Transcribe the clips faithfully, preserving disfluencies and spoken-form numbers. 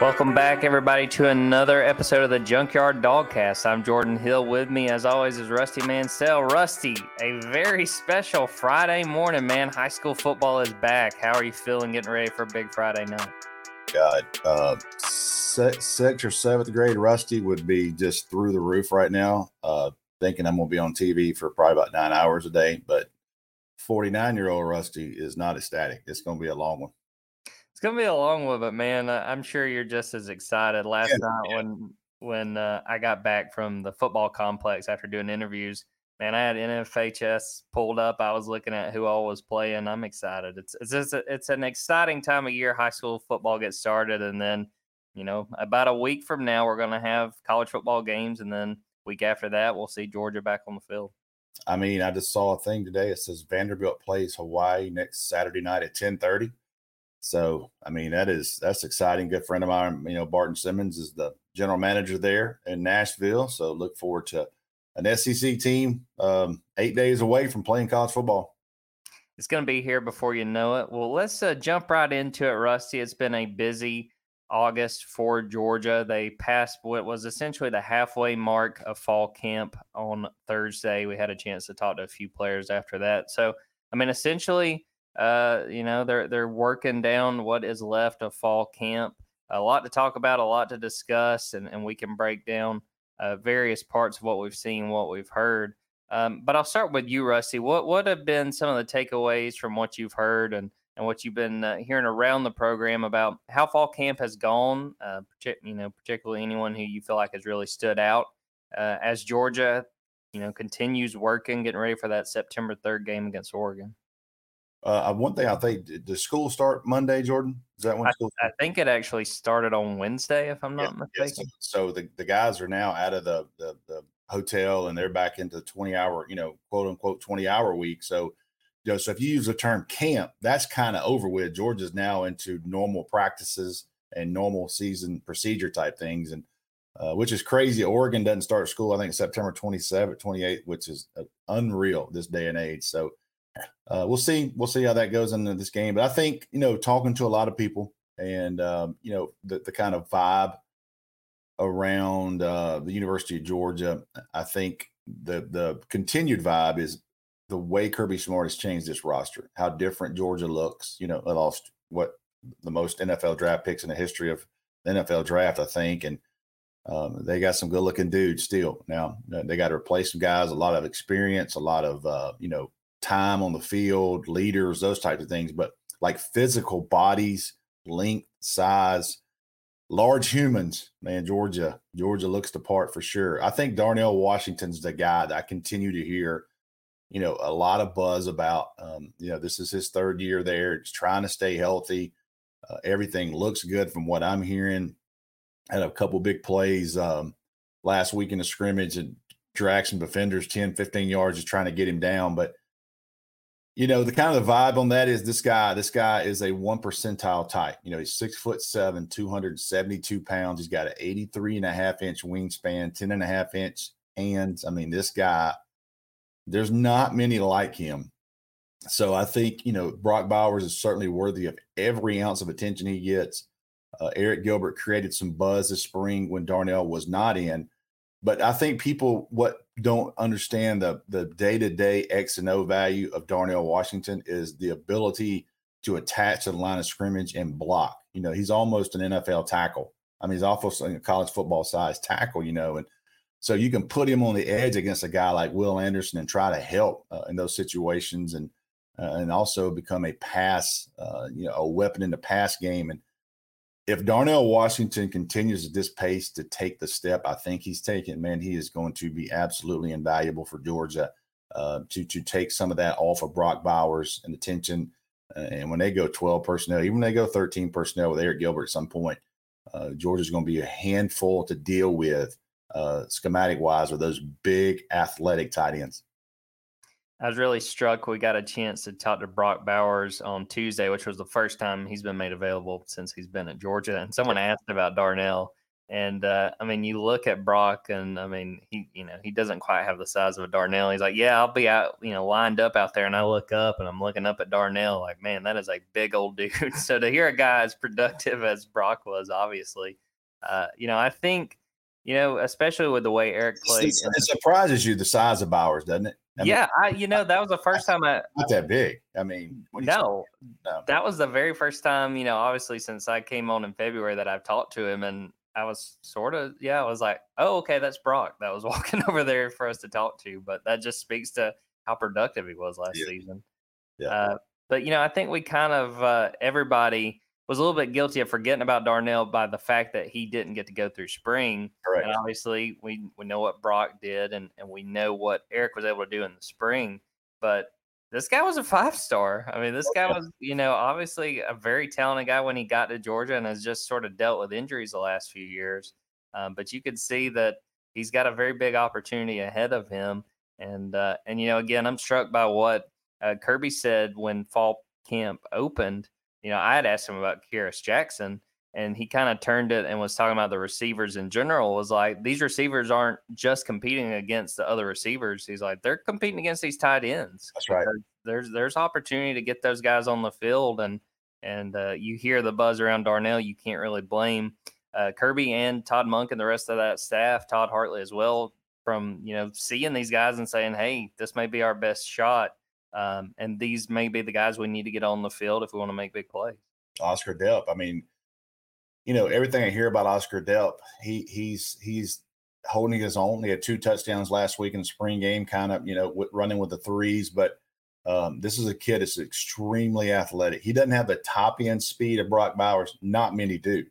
Welcome back, everybody, to another episode of the Junkyard Dogcast. I'm Jordan Hill. With me, as always, is Rusty Mansell. Rusty, a very special Friday morning, man. High school football is back. How are you feeling getting ready for a big Friday night? God, uh, sixth, sixth or seventh grade Rusty would be just through the roof right now, uh, thinking I'm going to be on T V for probably about nine hours a day. But forty-nine-year-old Rusty is not ecstatic. It's going to be a long one. It's gonna be a long one, but man, I'm sure you're just as excited. Last yeah, night yeah. when when uh, I got back from the football complex after doing interviews, man, I had N F H S pulled up. I was looking at who all was playing. I'm excited. It's it's just a, it's an exciting time of year. High school football gets started, and then you know about a week from now we're gonna have college football games, and then week after that we'll see Georgia back on the field. I mean, I just saw a thing today. It says Vanderbilt plays Hawaii next Saturday night at ten thirty. So, I mean, that is, that's exciting. Good friend of mine, you know, Barton Simmons is the general manager there in Nashville. So look forward to an S E C team um, eight days away from playing college football. It's going to be here before you know it. Well, let's uh, jump right into it, Rusty. It's been a busy August for Georgia. They passed what was essentially the halfway mark of fall camp on Thursday. We had a chance to talk to a few players after that. So, I mean, essentially, Uh, you know, they're they're working down what is left of fall camp. A lot to talk about, a lot to discuss, and, and we can break down uh, various parts of what we've seen, what we've heard. Um, but I'll start with you, Rusty. What what have been some of the takeaways from what you've heard and, and what you've been uh, hearing around the program about how fall camp has gone, uh, you know, particularly anyone who you feel like has really stood out uh, as Georgia, you know, continues working, getting ready for that September third game against Oregon? Uh, one thing I think, does school start Monday, Jordan? Is that when I, school? I think it actually started on Wednesday, if I'm not yeah, mistaken. Yeah, so so the, the guys are now out of the, the the hotel and they're back into twenty hour, you know, quote unquote twenty hour week. So, you know, so if you use the term camp, that's kind of over with. Georgia's now into normal practices and normal season procedure type things, and uh, which is crazy. Oregon doesn't start school, I think, September twenty-seventh, twenty-eighth, which is uh, unreal this day and age. So. Uh, we'll see. We'll see how that goes into this game. But I think, you know, talking to a lot of people and, um, you know, the, the kind of vibe around uh, the University of Georgia, I think the the continued vibe is the way Kirby Smart has changed this roster, how different Georgia looks. You know, they lost what the most N F L draft picks in the history of the N F L draft, I think. And um, they got some good looking dudes still. Now, they got to replace some guys, a lot of experience, a lot of, uh, you know, time on the field, leaders, those types of things, but like physical bodies, length, size, large humans, man, Georgia, Georgia looks the part for sure. I think Darnell Washington's the guy that I continue to hear, you know, a lot of buzz about. Um, you know, this is his third year there. He's trying to stay healthy. Uh, everything looks good from what I'm hearing. Had a couple big plays um, last week in the scrimmage and Jackson defenders, ten, fifteen yards, just trying to get him down. But you know, the kind of the vibe on that is this guy, this guy is a one percentile type. You know, he's six foot seven, two hundred seventy-two pounds. He's got an eighty-three and a half inch wingspan, ten and a half inch hands. I mean, this guy, there's not many like him. So I think, you know, Brock Bowers is certainly worthy of every ounce of attention he gets. Uh, Eric Gilbert created some buzz this spring when Darnell was not in. But I think people what don't understand the the day-to-day X and O value of Darnell Washington is the ability to attach to the line of scrimmage and block. You know, he's almost an N F L tackle. I mean, he's almost a college football size tackle, you know, and so you can put him on the edge against a guy like Will Anderson and try to help uh, in those situations and uh, and also become a pass, uh, you know, a weapon in the pass game. And if Darnell Washington continues at this pace to take the step I think he's taking, man, he is going to be absolutely invaluable for Georgia uh, to to take some of that off of Brock Bowers and the tension. Uh, and when they go twelve personnel, even when they go thirteen personnel with Eric Gilbert at some point, uh, Georgia's going to be a handful to deal with uh, schematic-wise with those big athletic tight ends. I was really struck. We got a chance to talk to Brock Bowers on Tuesday, which was the first time he's been made available since he's been at Georgia. And someone asked about Darnell. And, uh, I mean, you look at Brock and, I mean, he, you know, he doesn't quite have the size of a Darnell. He's like, yeah, I'll be out, you know, lined up out there. And I look up and I'm looking up at Darnell like, man, that is a big old dude. So to hear a guy as productive as Brock was, obviously, uh, you know, I think, you know, especially with the way Eric plays. It surprises you the size of Bowers, doesn't it? I yeah, mean, I, you know, that was the first time I – Not that big. I mean – No, no, that was the very first time, you know, obviously since I came on in February that I've talked to him, and I was sort of – yeah, I was like, oh, okay, that's Brock that was walking over there for us to talk to. But that just speaks to how productive he was last yeah. season. Yeah. Uh, but, you know, I think we kind of uh, – everybody was a little bit guilty of forgetting about Darnell by the fact that he didn't get to go through spring. Correct. And obviously we, we know what Brock did and, and we know what Eric was able to do in the spring, but this guy was a five-star. I mean, this guy was, you know, obviously a very talented guy when he got to Georgia and has just sort of dealt with injuries the last few years. Um, but you could see that he's got a very big opportunity ahead of him. And, uh, and, you know, again, I'm struck by what uh, Kirby said when fall camp opened. You know, I had asked him about Kyrus Jackson, and he kind of turned it and was talking about the receivers in general. It was like, these receivers aren't just competing against the other receivers. He's like, they're competing against these tight ends. That's right. There's there's opportunity to get those guys on the field, and and uh, you hear the buzz around Darnell. You can't really blame uh, Kirby and Todd Monk and the rest of that staff, Todd Hartley as well, from, you know, seeing these guys and saying, hey, this may be our best shot. Um, and these may be the guys we need to get on the field if we want to make big plays. Oscar Delp. I mean, you know, everything I hear about Oscar Delp, he he's he's holding his own. He had two touchdowns last week in the spring game, kind of, you know, with, running with the threes. But um, this is a kid that's extremely athletic. He doesn't have the top-end speed of Brock Bowers. Not many do.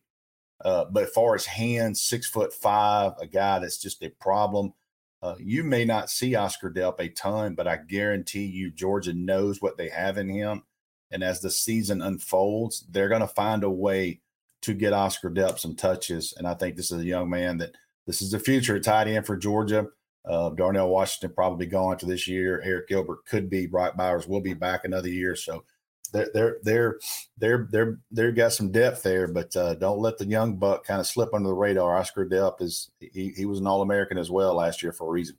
Uh, but as far as hands, six foot five, a guy that's just a problem. Uh, you may not see Oscar Delp a ton, but I guarantee you Georgia knows what they have in him. And as the season unfolds, they're going to find a way to get Oscar Delp some touches. And I think this is a young man that this is the future tight end for Georgia. Uh, Darnell Washington probably gone after this year. Eric Gilbert could be. Brock Bowers will be back another year. So they're, they're, they're, they're, they're, they're got some depth there, but uh, don't let the young buck kind of slip under the radar. Oscar Delp is, he, he was an All-American as well last year for a reason.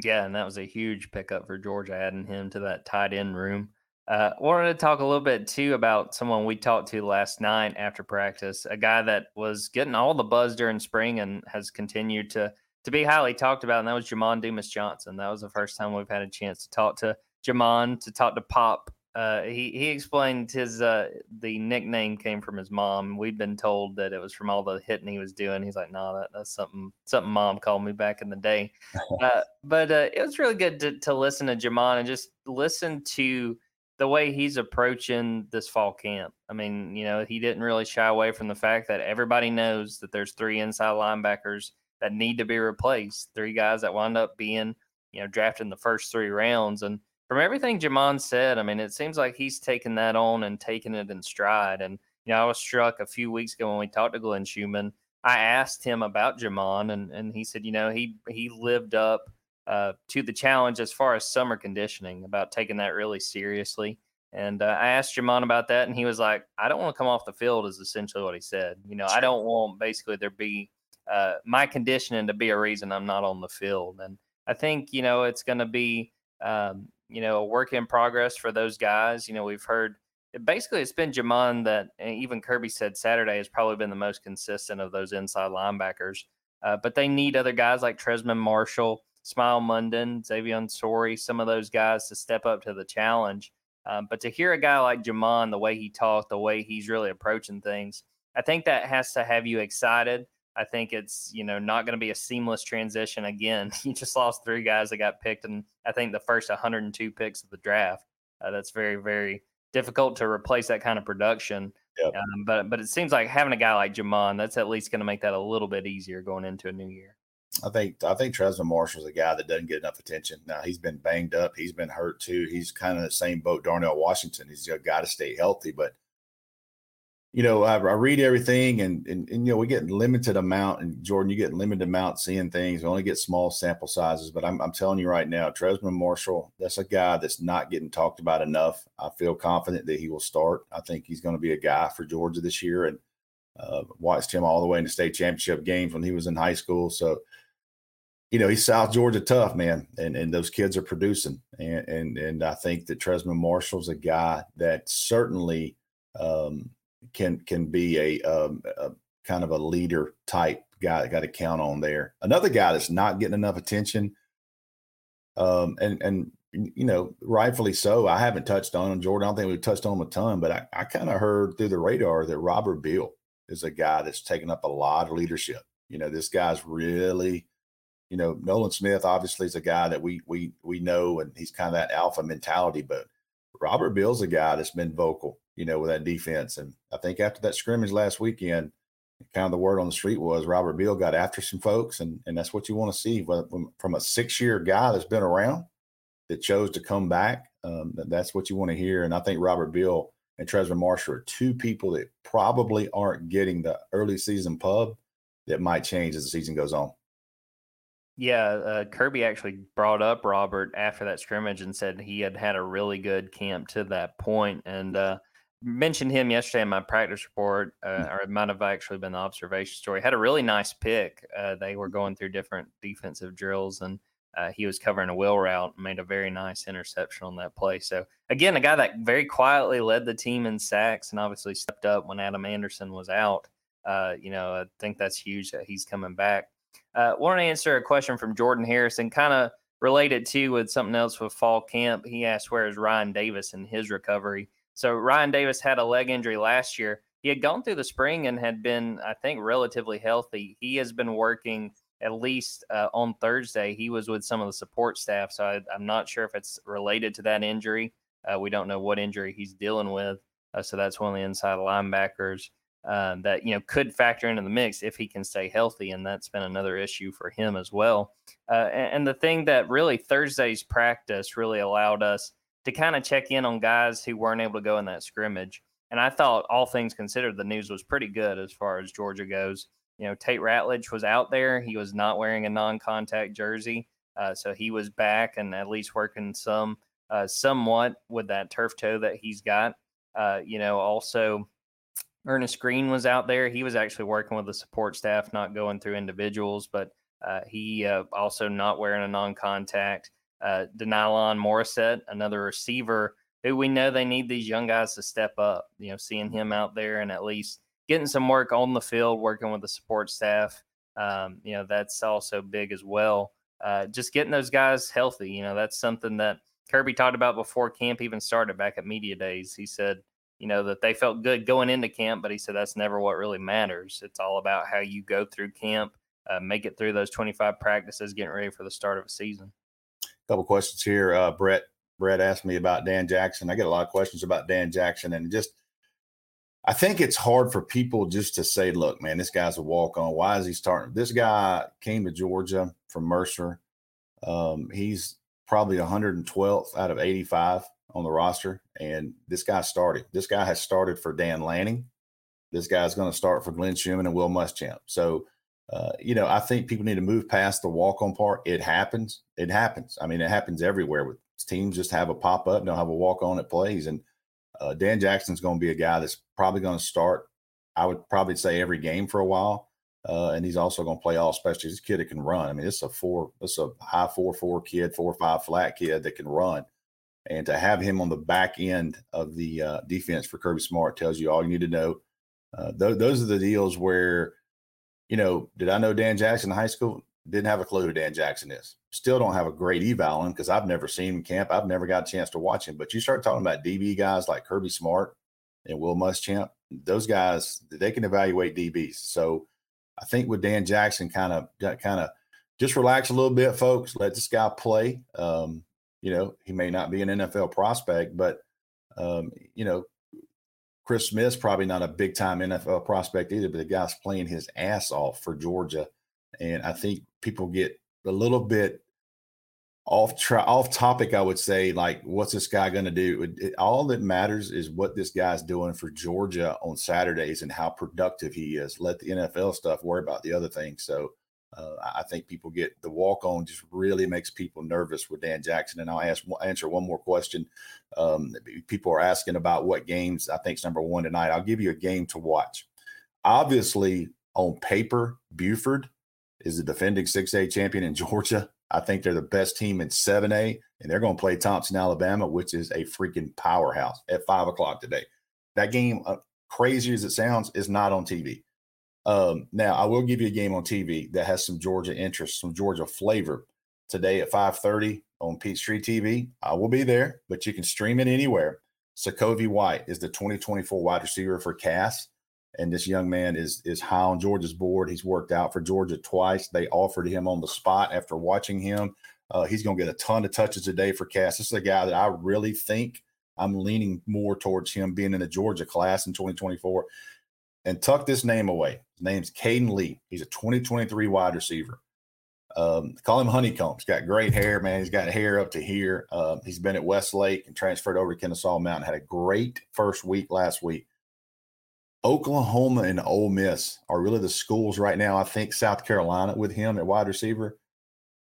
Yeah. And that was a huge pickup for Georgia, adding him to that tight end room. Uh, wanted to talk a little bit too about someone we talked to last night after practice, a guy that was getting all the buzz during spring and has continued to, to be highly talked about. And that was Jamon Dumas Johnson. That was the first time we've had a chance to talk to Jamon, to talk to Pop. Uh, he, he explained his uh, the nickname came from his mom. We'd been told that it was from all the hitting he was doing. He's like, nah, that, that's something something mom called me back in the day. Uh, but uh, it was really good to, to listen to Jamon and just listen to the way he's approaching this fall camp. I mean, you know, he didn't really shy away from the fact that everybody knows that there's three inside linebackers that need to be replaced, three guys that wound up being, you know, drafted in the first three rounds. And from everything Jamon said, I mean, it seems like he's taken that on and taken it in stride. And, you know, I was struck a few weeks ago when we talked to Glenn Schumann. I asked him about Jamon, and, and he said, you know, he he lived up uh, to the challenge as far as summer conditioning, about taking that really seriously. And uh, I asked Jamon about that, and he was like, I don't want to come off the field is essentially what he said. You know, I don't want basically there be uh, my conditioning to be a reason I'm not on the field. And I think, you know, it's going to be um, – you know, a work in progress for those guys. You know, we've heard basically it's been Jamon that, and even Kirby said Saturday, has probably been the most consistent of those inside linebackers. Uh, but they need other guys like Trezmen Marshall, Smile Munden, Xavion Sori, some of those guys to step up to the challenge. Um, but to hear a guy like Jamon, the way he talked, the way he's really approaching things, I think that has to have you excited. I think it's, you know, not going to be a seamless transition again. You just lost three guys that got picked, and I think the first one hundred two picks of the draft. Uh, that's very, very difficult to replace that kind of production. Yep. Um, but but it seems like having a guy like Jamon, that's at least going to make that a little bit easier going into a new year. I think I think Trezmen Marshall's a guy that doesn't get enough attention. Now, he's been banged up. He's been hurt, too. He's kind of the same boat Darnell Washington. He's got to stay healthy. But, you know, I, I read everything, and, and, and, you know, we get limited amount. And, Jordan, you get limited amount seeing things. We only get small sample sizes. But I'm, I'm telling you right now, Trezmen Marshall, that's a guy that's not getting talked about enough. I feel confident that he will start. I think he's going to be a guy for Georgia this year. And uh, watched him all the way in the state championship games when he was in high school. So, you know, he's South Georgia tough, man, and and those kids are producing. And and and I think that Trezmen Marshall's a guy that certainly um, can can be a, um, a kind of a leader type guy that got to count on there. Another guy that's not getting enough attention, um, and, and you know, rightfully so. I haven't touched on him, Jordan. I don't think we've touched on him a ton, but I, I kind of heard through the radar that Robert Beale is a guy that's taken up a lot of leadership. You know, this guy's really – you know, Nolan Smith obviously is a guy that we we we know, and he's kind of that alpha mentality. But Robert Beale's a guy that's been vocal, you know, with that defense. And I think after that scrimmage last weekend, kind of the word on the street was Robert Beale got after some folks, and and that's what you want to see from, from a six-year guy that's been around that chose to come back. Um, that's what you want to hear. And I think Robert Beale and Trezmen Marshall are two people that probably aren't getting the early season pub that might change as the season goes on. Yeah, uh, Kirby actually brought up Robert after that scrimmage and said he had had a really good camp to that point, and uh, mentioned him yesterday in my practice report, uh, or it might have actually been the observation story. Had a really nice pick. Uh, they were going through different defensive drills, and uh, he was covering a wheel route and made a very nice interception on that play. So, again, a guy that very quietly led the team in sacks and obviously stepped up when Adam Anderson was out. Uh, you know, I think that's huge that he's coming back. Uh, want to answer a question from Jordan Harrison, kind of related to with something else with fall camp. He asked, where is Ryan Davis in his recovery? So Ryan Davis had a leg injury last year. He had gone through the spring and had been, I think, relatively healthy. He has been working at least uh, on Thursday. He was with some of the support staff, so I, I'm not sure if it's related to that injury. Uh, we don't know what injury he's dealing with. Uh, so that's one of the inside linebackers. Uh, that, you know, could factor into the mix if he can stay healthy, and that's been another issue for him as well. Uh, and, and the thing that really Thursday's practice really allowed us to kind of check in on guys who weren't able to go in that scrimmage. And I thought, all things considered, the news was pretty good as far as Georgia goes. You know, Tate Ratledge was out there. He was not wearing a non-contact jersey, uh, so he was back and at least working some, uh, somewhat with that turf toe that he's got. Uh, you know, also, Ernest Green was out there. He was actually working with the support staff, not going through individuals, but uh, he uh, also not wearing a non-contact. Uh, Denylon Morissette, another receiver, who we know they need these young guys to step up. You know, seeing him out there and at least getting some work on the field, working with the support staff, um, you know, that's also big as well. Uh, just getting those guys healthy, you know, that's something that Kirby talked about before camp even started back at media days. He said, you know, that they felt good going into camp, but he said that's never what really matters. It's all about how you go through camp, uh, make it through those twenty-five practices, getting ready for the start of a season. A couple questions here. Uh, Brett Brett asked me about Dan Jackson. I get a lot of questions about Dan Jackson, and just I think it's hard for people just to say, look, man, this guy's a walk-on. Why is he starting? This guy came to Georgia from Mercer. Um, he's probably one hundred twelfth out of eighty-five on the roster, and this guy started. This guy has started for Dan Lanning. This guy's going to start for Glenn Schumann and Will Muschamp. So, uh, you know, I think people need to move past the walk-on part. It happens. It happens. I mean, it happens everywhere. With teams just have a pop-up, don't have a walk-on that plays. And uh, Dan Jackson's going to be a guy that's probably going to start, I would probably say, every game for a while. Uh, and he's also going to play all special. He's a kid that can run. I mean, it's a four, it's a high four four kid, four five flat kid that can run. And to have him on the back end of the uh, defense for Kirby Smart tells you all you need to know. Uh, th- those are the deals where, you know, did I know Dan Jackson in high school? Didn't have a clue who Dan Jackson is. Still don't have a great eval on him because I've never seen him in camp. I've never got a chance to watch him. But you start talking about D B guys like Kirby Smart and Will Muschamp, those guys, they can evaluate D Bs. So I think with Dan Jackson, kind of kind of just relax a little bit, folks. Let this guy play. Um, you know, he may not be an N F L prospect, but, um, you know, Chris Smith's probably not a big-time N F L prospect either, but the guy's playing his ass off for Georgia. And I think people get a little bit off tra- off topic, I would say, like, what's this guy going to do? It, it, all that matters is what this guy's doing for Georgia on Saturdays and how productive he is. Let the N F L stuff worry about the other things. So uh, I think people get the walk-on just really makes people nervous with Dan Jackson. And I'll ask, answer one more question. Um, people are asking about what games I think is number one tonight. I'll give you a game to watch. Obviously, on paper, Buford is the defending six A champion in Georgia. I think they're the best team in seven A, and they're going to play Thompson, Alabama, which is a freaking powerhouse at five o'clock today. That game, uh, crazy as it sounds, is not on T V. Um, now, I will give you a game on T V that has some Georgia interest, some Georgia flavor today at five thirty on Peachtree T V. I will be there, but you can stream it anywhere. Sakovi White is the twenty twenty-four wide receiver for Cass. And this young man is is high on Georgia's board. He's worked out for Georgia twice. They offered him on the spot after watching him. Uh, he's going to get a ton of touches today for Cass. This is a guy that I really think I'm leaning more towards him being in the Georgia class in twenty twenty-four. And tuck this name away. His name's Caden Lee. He's a twenty twenty-three wide receiver. Um, call him Honeycomb. He's got great hair, man. He's got hair up to here. Uh, he's been at Westlake and transferred over to Kennesaw Mountain. Had a great first week last week. Oklahoma and Ole Miss are really the schools right now. I think South Carolina with him at wide receiver.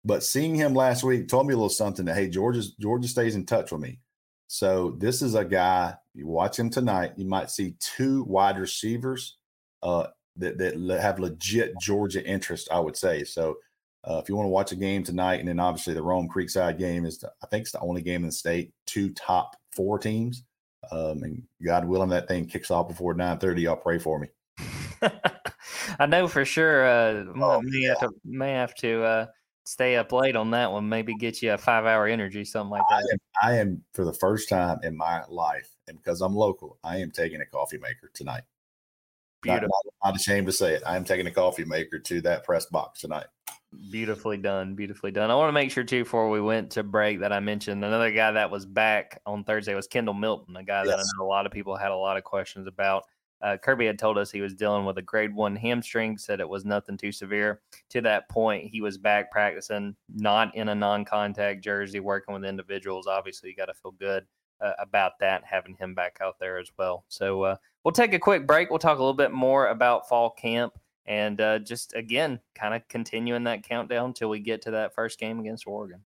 But seeing him last week told me a little something that, hey, Georgia's, Georgia stays in touch with me. So this is a guy, you watch him tonight, you might see two wide receivers uh, that, that have legit Georgia interest, I would say. So uh, if you want to watch a game tonight, and then obviously the Rome Creekside game is, the, I think it's the only game in the state, two top four teams. Um, and God willing, that thing kicks off before nine thirty. Y'all pray for me. I know for sure. Uh, oh, may, yeah. have to, may have to uh, stay up late on that one. Maybe get you a five-hour energy, something like that. I am, I am, for the first time in my life, and because I'm local, I am taking a coffee maker tonight. Beautiful. Not, not ashamed to say it. I am taking a coffee maker to that press box tonight. Beautifully done. Beautifully done. I want to make sure, too, before we went to break, that I mentioned another guy that was back on Thursday was Kendall Milton, a guy yes. that I know a lot of people had a lot of questions about. Uh, Kirby had told us he was dealing with a grade one hamstring, said it was nothing too severe. To that point, he was back practicing, not in a non-contact jersey, working with individuals. Obviously, you got to feel good uh, about that, having him back out there as well. So uh, we'll take a quick break. We'll talk a little bit more about fall camp. And uh, just, again, kind of continuing that countdown until we get to that first game against Oregon.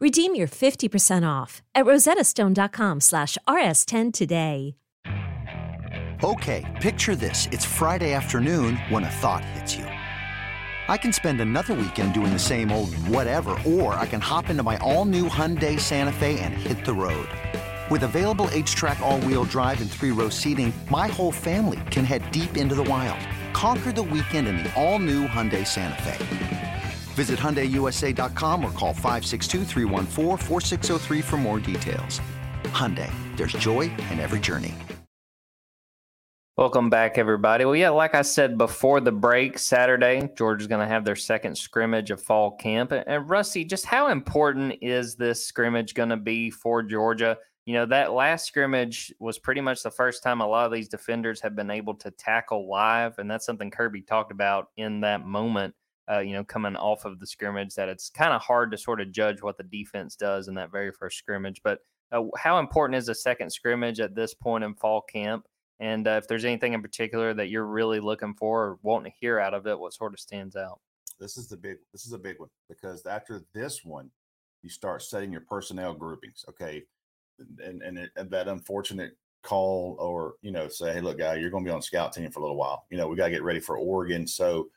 Redeem your fifty percent off at rosettastone dot com slash R S ten today. Okay, picture this. It's Friday afternoon when a thought hits you. I can spend another weekend doing the same old whatever, or I can hop into my all-new Hyundai Santa Fe and hit the road. With available H-Track all-wheel drive and three-row seating, my whole family can head deep into the wild. Conquer the weekend in the all-new Hyundai Santa Fe. Visit Hyundai U S A dot com or call five six two, three one four, four six zero three for more details. Hyundai, there's joy in every journey. Welcome back, everybody. Well, yeah, like I said before the break, Saturday, Georgia's going to have their second scrimmage of fall camp. And, Rusty, just how important is this scrimmage going to be for Georgia? You know, that last scrimmage was pretty much the first time a lot of these defenders have been able to tackle live, and that's something Kirby talked about in that moment, uh, you know, coming off of the scrimmage, that it's kind of hard to sort of judge what the defense does in that very first scrimmage. But uh, how important is the second scrimmage at this point in fall camp? And uh, if there's anything in particular that you're really looking for or wanting to hear out of it, what sort of stands out? This is the big, this is a big one, because after this one, you start setting your personnel groupings. Okay. And, and, it, and that unfortunate call, or, you know, say, hey, look, guy, you're going to be on scout team for a little while. You know, we got to get ready for Oregon. So,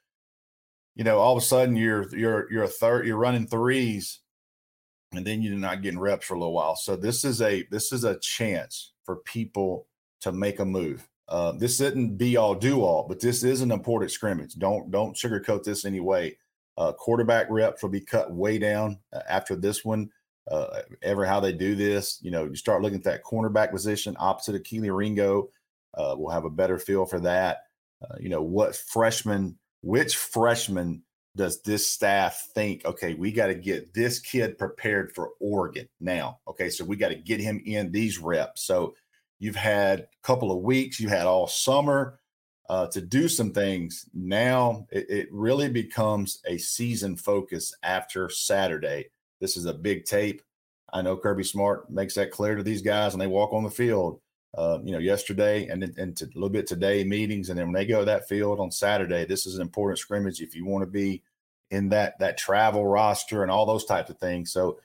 you know, all of a sudden you're, you're, you're a third, you're running threes, and then you're not getting reps for a little while. So this is a, this is a chance for people to make a move. Uh, this isn't be all do all, but this is an important scrimmage. Don't don't sugarcoat this anyway. Uh, quarterback reps will be cut way down uh, after this one. Uh, ever how they do this, you know, you start looking at that cornerback position opposite of Keely Ringo. Uh, we'll have a better feel for that. Uh, you know, what freshman, which freshman does this staff think, okay, we got to get this kid prepared for Oregon now. Okay, so we got to get him in these reps. So you've had a couple of weeks, you had all summer uh, to do some things. Now it, it really becomes a season focus after Saturday. This is a big tape. I know Kirby Smart makes that clear to these guys when they walk on the field, uh, you know, yesterday and, and to, a little bit today meetings. And then when they go to that field on Saturday, this is an important scrimmage if you want to be in that, that travel roster and all those types of things. So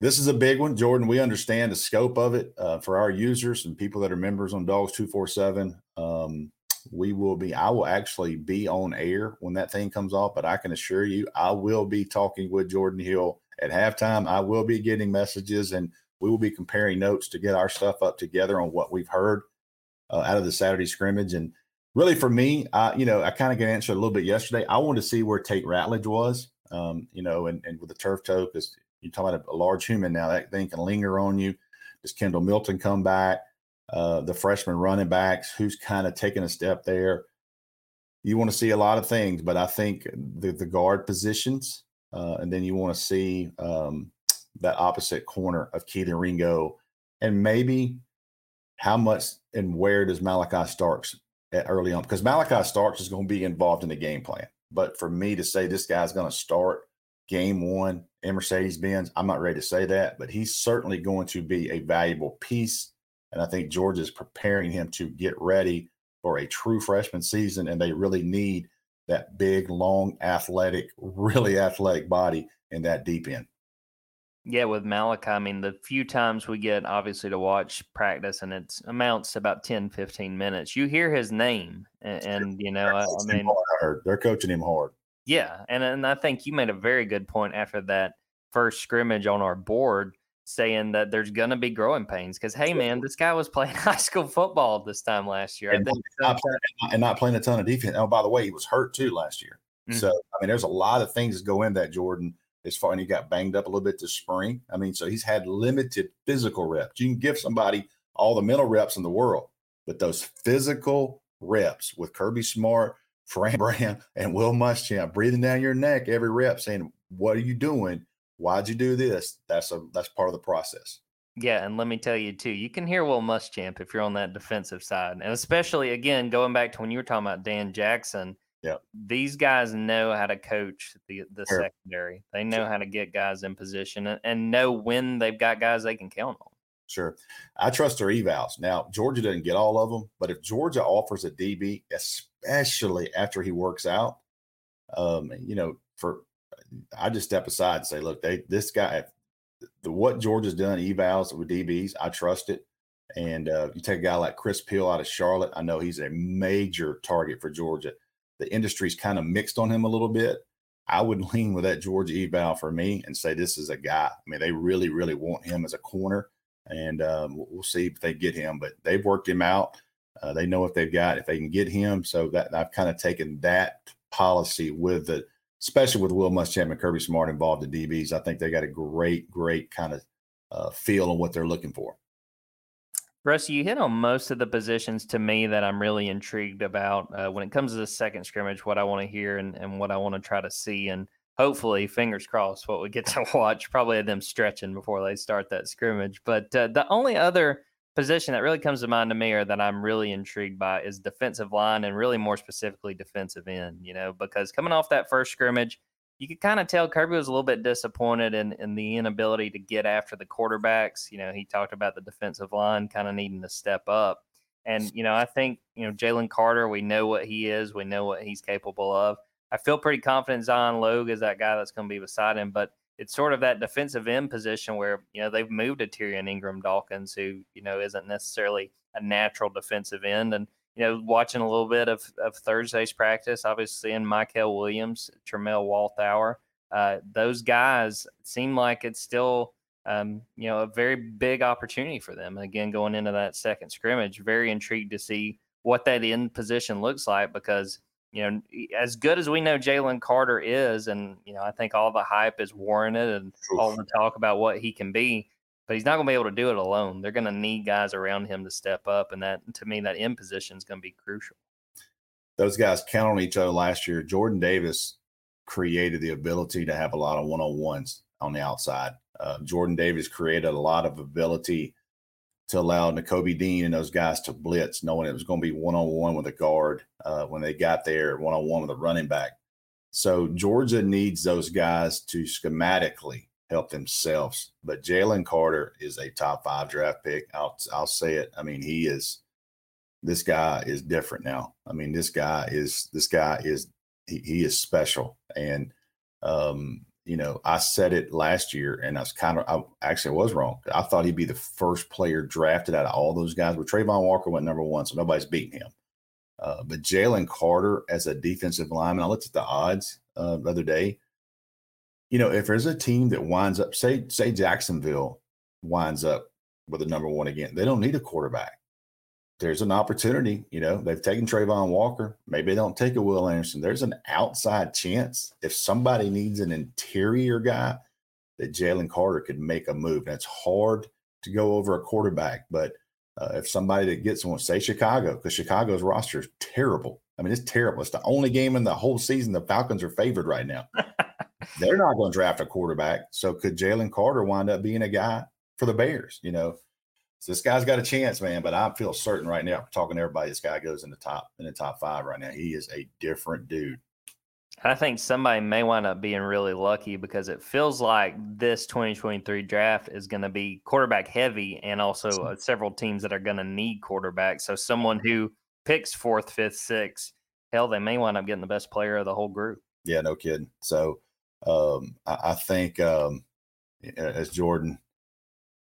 this is a big one, Jordan. We understand the scope of it uh, for our users and people that are members on Dogs two forty-seven. Um, we will be, I will actually be on air when that thing comes off, but I can assure you I will be talking with Jordan Hill at halftime. I will be getting messages, and we will be comparing notes to get our stuff up together on what we've heard uh, out of the Saturday scrimmage. And really for me, I, you know, I kind of got answered a little bit yesterday. I wanted to see where Tate Ratledge was, um, you know, and, and with the turf toe, because you're talking about a large human now. That thing can linger on you. Does Kendall Milton come back? Uh, the freshman running backs, who's kind of taking a step there? You want to see a lot of things, but I think the, the guard positions, uh, and then you want to see um, that opposite corner of Keely Ringo, and maybe how much and where does Malachi Starks at early on? Because Malachi Starks is going to be involved in the game plan. But for me to say this guy's going to start game one in Mercedes-Benz, I'm not ready to say that, but he's certainly going to be a valuable piece. And I think Georgia is preparing him to get ready for a true freshman season. And they really need that big, long, athletic, really athletic body in that deep end. Yeah, with Malachi, I mean, the few times we get, obviously, to watch practice, and it amounts to about ten, fifteen minutes, you hear his name. And, and you know, I, I mean, they're coaching him hard. Yeah, and, and I think you made a very good point after that first scrimmage on our board, saying that there's going to be growing pains because, hey, man, this guy was playing high school football this time last year. And, I think not, playing, and not playing a ton of defense. Oh, by the way, he was hurt, too, last year. Mm-hmm. So, I mean, there's a lot of things that go in that, Jordan, as far as he got banged up a little bit this spring. I mean, so he's had limited physical reps. You can give somebody all the mental reps in the world, but those physical reps with Kirby Smart, Fran Bram, and Will Muschamp breathing down your neck every rep, saying, "What are you doing? Why'd you do this?" That's a that's part of the process. Yeah, and let me tell you too, you can hear Will Muschamp if you're on that defensive side, and especially again going back to when you were talking about Dan Jackson. Yeah, these guys know how to coach the the sure. secondary. They know sure. how to get guys in position and, and know when they've got guys they can count on. Sure. I trust their evals. Now, Georgia doesn't get all of them, but if Georgia offers a D B, especially after he works out, um, you know, for I just step aside and say, look, they this guy, the, what Georgia's done, evals with D Bs, I trust it. And uh, you take a guy like Chris Peel out of Charlotte, I know he's a major target for Georgia. The industry's kind of mixed on him a little bit. I would lean with that Georgia eval for me and say this is a guy. I mean, they really, really want him as a corner. And um, we'll see if they get him, but they've worked him out. Uh, they know what they've got, if they can get him. So that I've kind of taken that policy with the, especially with Will Muschamp and Kirby Smart involved in D Bs. I think they got a great, great kind of uh, feel on what they're looking for. Rusty, you hit on most of the positions to me that I'm really intrigued about uh, when it comes to the second scrimmage, what I want to hear and, and what I want to try to see. And hopefully, fingers crossed, what we get to watch, probably them stretching before they start that scrimmage. But uh, the only other position that really comes to mind to me or that I'm really intrigued by is defensive line, and really more specifically defensive end, you know, because coming off that first scrimmage, you could kind of tell Kirby was a little bit disappointed in, in the inability to get after the quarterbacks. You know, he talked about the defensive line kind of needing to step up. And, you know, I think, you know, Jalen Carter, we know what he is. We know what he's capable of. I feel pretty confident Zion Logue is that guy that's going to be beside him, but it's sort of that defensive end position where, you know, they've moved to Tyrion Ingram Dawkins, who, you know, isn't necessarily a natural defensive end. And, you know, watching a little bit of, of Thursday's practice, obviously, and Michael Williams, Tremel Walthour, uh, those guys seem like it's still, um, you know, a very big opportunity for them. And again, going into that second scrimmage, very intrigued to see what that end position looks like, because, you know, as good as we know Jalen Carter is, and, you know, I think all the hype is warranted and Oof. all the talk about what he can be, but he's not going to be able to do it alone. They're going to need guys around him to step up, and that, to me, that end position is going to be crucial. Those guys count on each other last year. Jordan Davis created the ability to have a lot of one-on-ones on the outside. Uh, Jordan Davis created a lot of ability to allow N'Kobe Dean and those guys to blitz, knowing it was going to be one-on-one with a guard uh, when they got there, one-on-one with a running back. So Georgia needs those guys to schematically help themselves. But Jalen Carter is a top five draft pick. I'll, I'll say it. I mean, he is – this guy is different now. I mean, this guy is – this guy is he, – he is special. And, um, you know, I said it last year, and I was kind of – I actually was wrong. I thought he'd be the first player drafted out of all those guys. But Trayvon Walker went number one, so nobody's beating him. Uh, but Jalen Carter as a defensive lineman, I looked at the odds uh, the other day. You know, if there's a team that winds up, say, say Jacksonville winds up with a number one again, they don't need a quarterback. There's an opportunity. You know, they've taken Trayvon Walker. Maybe they don't take a Will Anderson. There's an outside chance if somebody needs an interior guy that Jalen Carter could make a move. And it's hard to go over a quarterback, but uh, if somebody that gets one, say Chicago, because Chicago's roster is terrible. I mean, it's terrible. It's the only game in the whole season the Falcons are favored right now. They're not going to draft a quarterback. So could Jalen Carter wind up being a guy for the Bears? You know, so this guy's got a chance, man. But I feel certain right now, talking to everybody, this guy goes in the top in the top five right now. He is a different dude. I think somebody may wind up being really lucky, because it feels like this twenty twenty-three draft is going to be quarterback heavy, and also uh, several teams that are going to need quarterbacks. So someone who picks fourth, fifth, sixth, hell, they may wind up getting the best player of the whole group. Yeah, no kidding. So. Um, I, I think um, as Jordan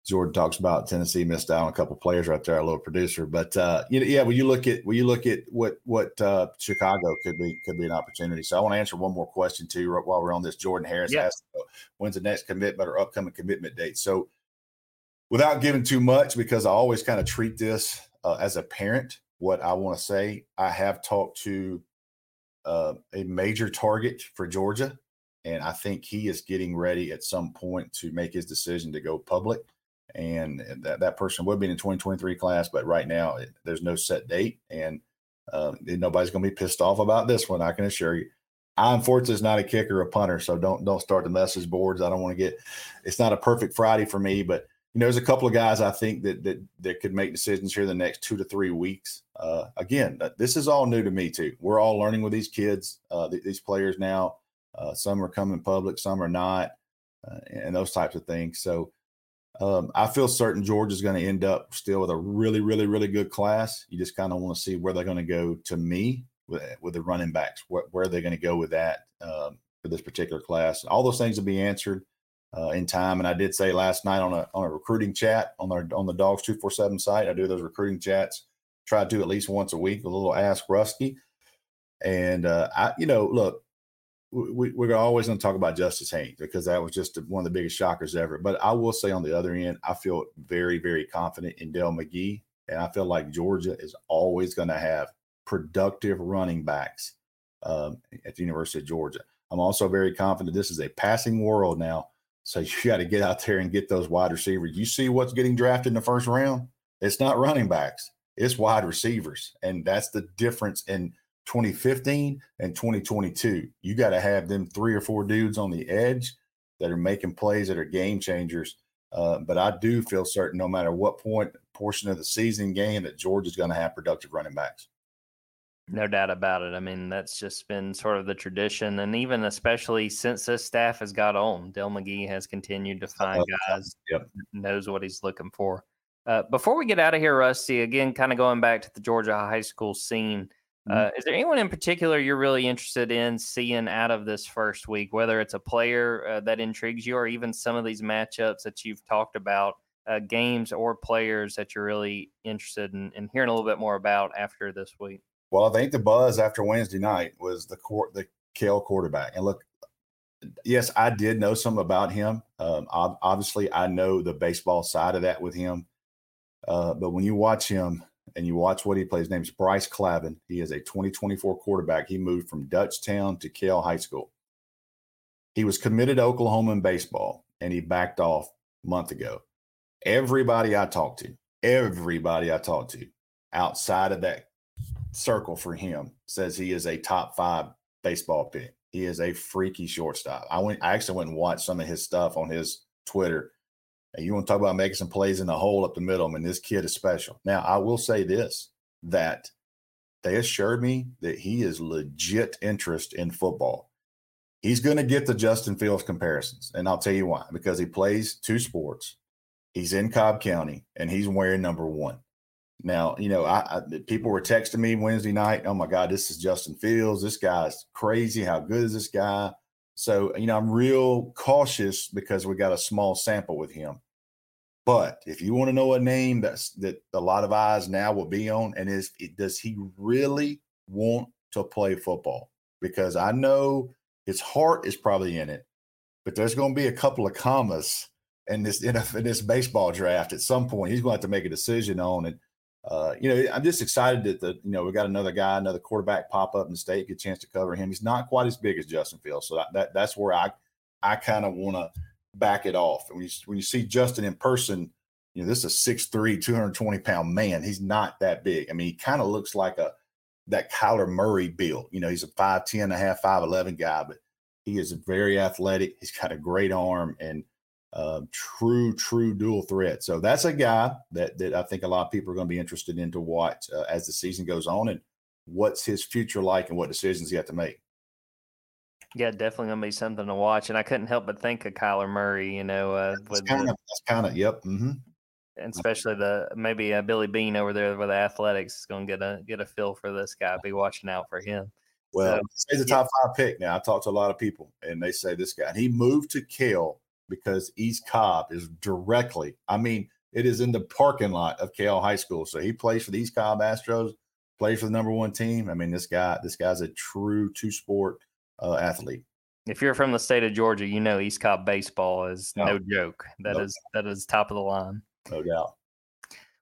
Jordan talks about, Tennessee missed out on a couple players right there, our little producer. But uh, you know, yeah, when you look at when you look at what what uh, Chicago could be could be an opportunity. So I want to answer one more question too while we're on this. Jordan Harris yeah. asked, "When's the next commitment or upcoming commitment date?" So without giving too much, because I always kind of treat this uh, as a parent, what I want to say, I have talked to uh, a major target for Georgia. And I think he is getting ready at some point to make his decision to go public. And that, that person would be in the twenty twenty-three class, but right now it, there's no set date. And uh, nobody's going to be pissed off about this one, I can assure you. I, unfortunately, is not a kicker or a punter, so don't don't start the message boards. I don't want to get – it's not a perfect Friday for me. But, you know, there's a couple of guys I think that that, that could make decisions here in the next two to three weeks. Uh, again, this is all new to me too. We're all learning with these kids, uh, th- these players now. Uh, some are coming public, some are not, uh, and those types of things. So um, I feel certain Georgia's going to end up still with a really, really, really good class. You just kind of want to see where they're going to go, to me, with, with the running backs. What, where are they going to go with that um, for this particular class? All those things will be answered uh, in time. And I did say last night on a on a recruiting chat on our on the Dogs two forty-seven site, I do those recruiting chats, try to do at least once a week, a little Ask Rusty. And, uh, I you know, look, We, we're always going to talk about Justice Haynes, because that was just one of the biggest shockers ever. But I will say, on the other end, I feel very, very confident in Dale McGee. And I feel like Georgia is always going to have productive running backs um, at the University of Georgia. I'm also very confident this is a passing world now. So you got to get out there and get those wide receivers. You see what's getting drafted in the first round? It's not running backs. It's wide receivers. And that's the difference in twenty fifteen and twenty twenty-two. You got to have them three or four dudes on the edge that are making plays that are game changers. Uh, but I do feel certain no matter what point, portion of the season game, that Georgia's going to have productive running backs. No doubt about it. I mean, that's just been sort of the tradition. And even especially since this staff has got on, Dale McGee has continued to find guys yep. that knows what he's looking for. Uh, before we get out of here, Rusty, again, kind of going back to the Georgia high school scene, uh, mm-hmm. is there anyone in particular you're really interested in seeing out of this first week, whether it's a player uh, that intrigues you or even some of these matchups that you've talked about, uh, games or players that you're really interested in, in hearing a little bit more about after this week? Well, I think the buzz after Wednesday night was the court, the Kell quarterback. And look, yes, I did know some about him. Um, obviously, I know the baseball side of that with him. Uh, but when you watch him and you watch what he plays, his name is Bryce Clavin. He is a twenty twenty-four quarterback. He moved from Dutchtown to Kell High School. He was committed to Oklahoma in baseball, and he backed off a month ago. Everybody I talked to, everybody I talked to outside of that circle for him says he is a top five baseball pick. He is a freaky shortstop. I went, I actually went and watched some of his stuff on his Twitter. And you want to talk about making some plays in the hole up the middle. I mean, this kid is special. Now, I will say this, that they assured me that he is legit interest in football. He's going to get the Justin Fields comparisons. And I'll tell you why, because he plays two sports. He's in Cobb County and he's wearing number one. Now, you know, I, I people were texting me Wednesday night. Oh, my God, this is Justin Fields. This guy's crazy. How good is this guy? So, you know, I'm real cautious because we got a small sample with him. But if you want to know a name that's, that a lot of eyes now will be on, and is it, does he really want to play football? Because I know his heart is probably in it, but there's going to be a couple of commas in this, in, a, in this baseball draft at some point. He's going to have to make a decision on it. Uh, you know, I'm just excited that, the you know, we got another guy, another quarterback pop up in the state, get a chance to cover him. He's not quite as big as Justin Fields. So that, that that's where I I kind of want to back it off. And when you, when you see Justin in person, you know, this is a six three, two hundred twenty pound man. He's not that big. I mean, he kind of looks like a that Kyler Murray build. You know, he's a five ten and a half, five eleven guy, but he is very athletic. He's got a great arm and Um, true, true dual threat. So that's a guy that that I think a lot of people are going to be interested in to watch uh, as the season goes on, and what's his future like and what decisions he has to make. Yeah, definitely going to be something to watch. And I couldn't help but think of Kyler Murray, you know. Uh, that's kind of, kind of, yep. Mm-hmm. And especially the maybe uh, Billy Bean over there with the athletics is going to get a get a feel for this guy, be watching out for him. Well, so, he's a top yeah. five pick now. I talked to a lot of people, and they say this guy, he moved to Kell because East Cobb is directly, I mean, it is in the parking lot of Kell High School. So he plays for the East Cobb Astros, plays for the number one team. I mean, this guy, this guy's a true two-sport uh, athlete. If you're from the state of Georgia, you know East Cobb baseball is no, no joke. That no is doubt. That is top of the line. No doubt.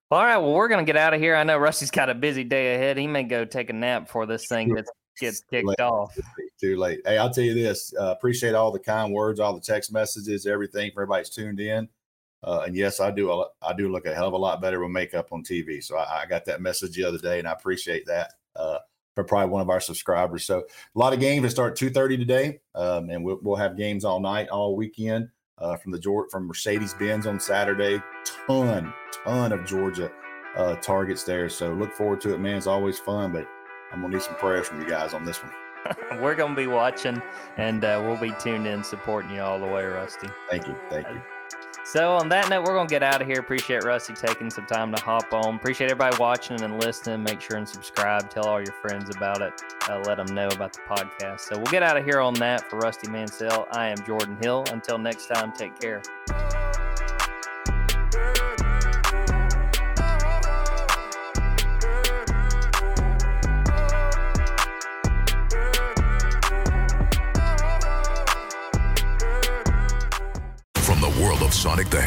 Well, all right, well, we're going to get out of here. I know Rusty's got a busy day ahead. He may go take a nap before this thing gets, gets kicked late. off. Too late. Hey, I'll tell you this. Uh, appreciate all the kind words, all the text messages, everything for everybody's tuned in. Uh, and yes, I do. A, I do look a hell of a lot better with makeup on T V. So I, I got that message the other day, and I appreciate that uh, for probably one of our subscribers. So a lot of games that start two thirty today, um, and we'll, we'll have games all night, all weekend uh, from the Georgia, from Mercedes-Benz on Saturday. Ton, ton of Georgia uh, targets there. So look forward to it, man. It's always fun, but I'm gonna need some prayers from you guys on this one. We're going to be watching, and uh, we'll be tuned in, supporting you all the way, Rusty. Thank you. Thank you. So on that note, we're going to get out of here. Appreciate Rusty taking some time to hop on. Appreciate everybody watching and listening. Make sure and subscribe. Tell all your friends about it. Uh, let them know about the podcast. So we'll get out of here on that. For Rusty Mansell, I am Jordan Hill. Until next time, take care. Sonic the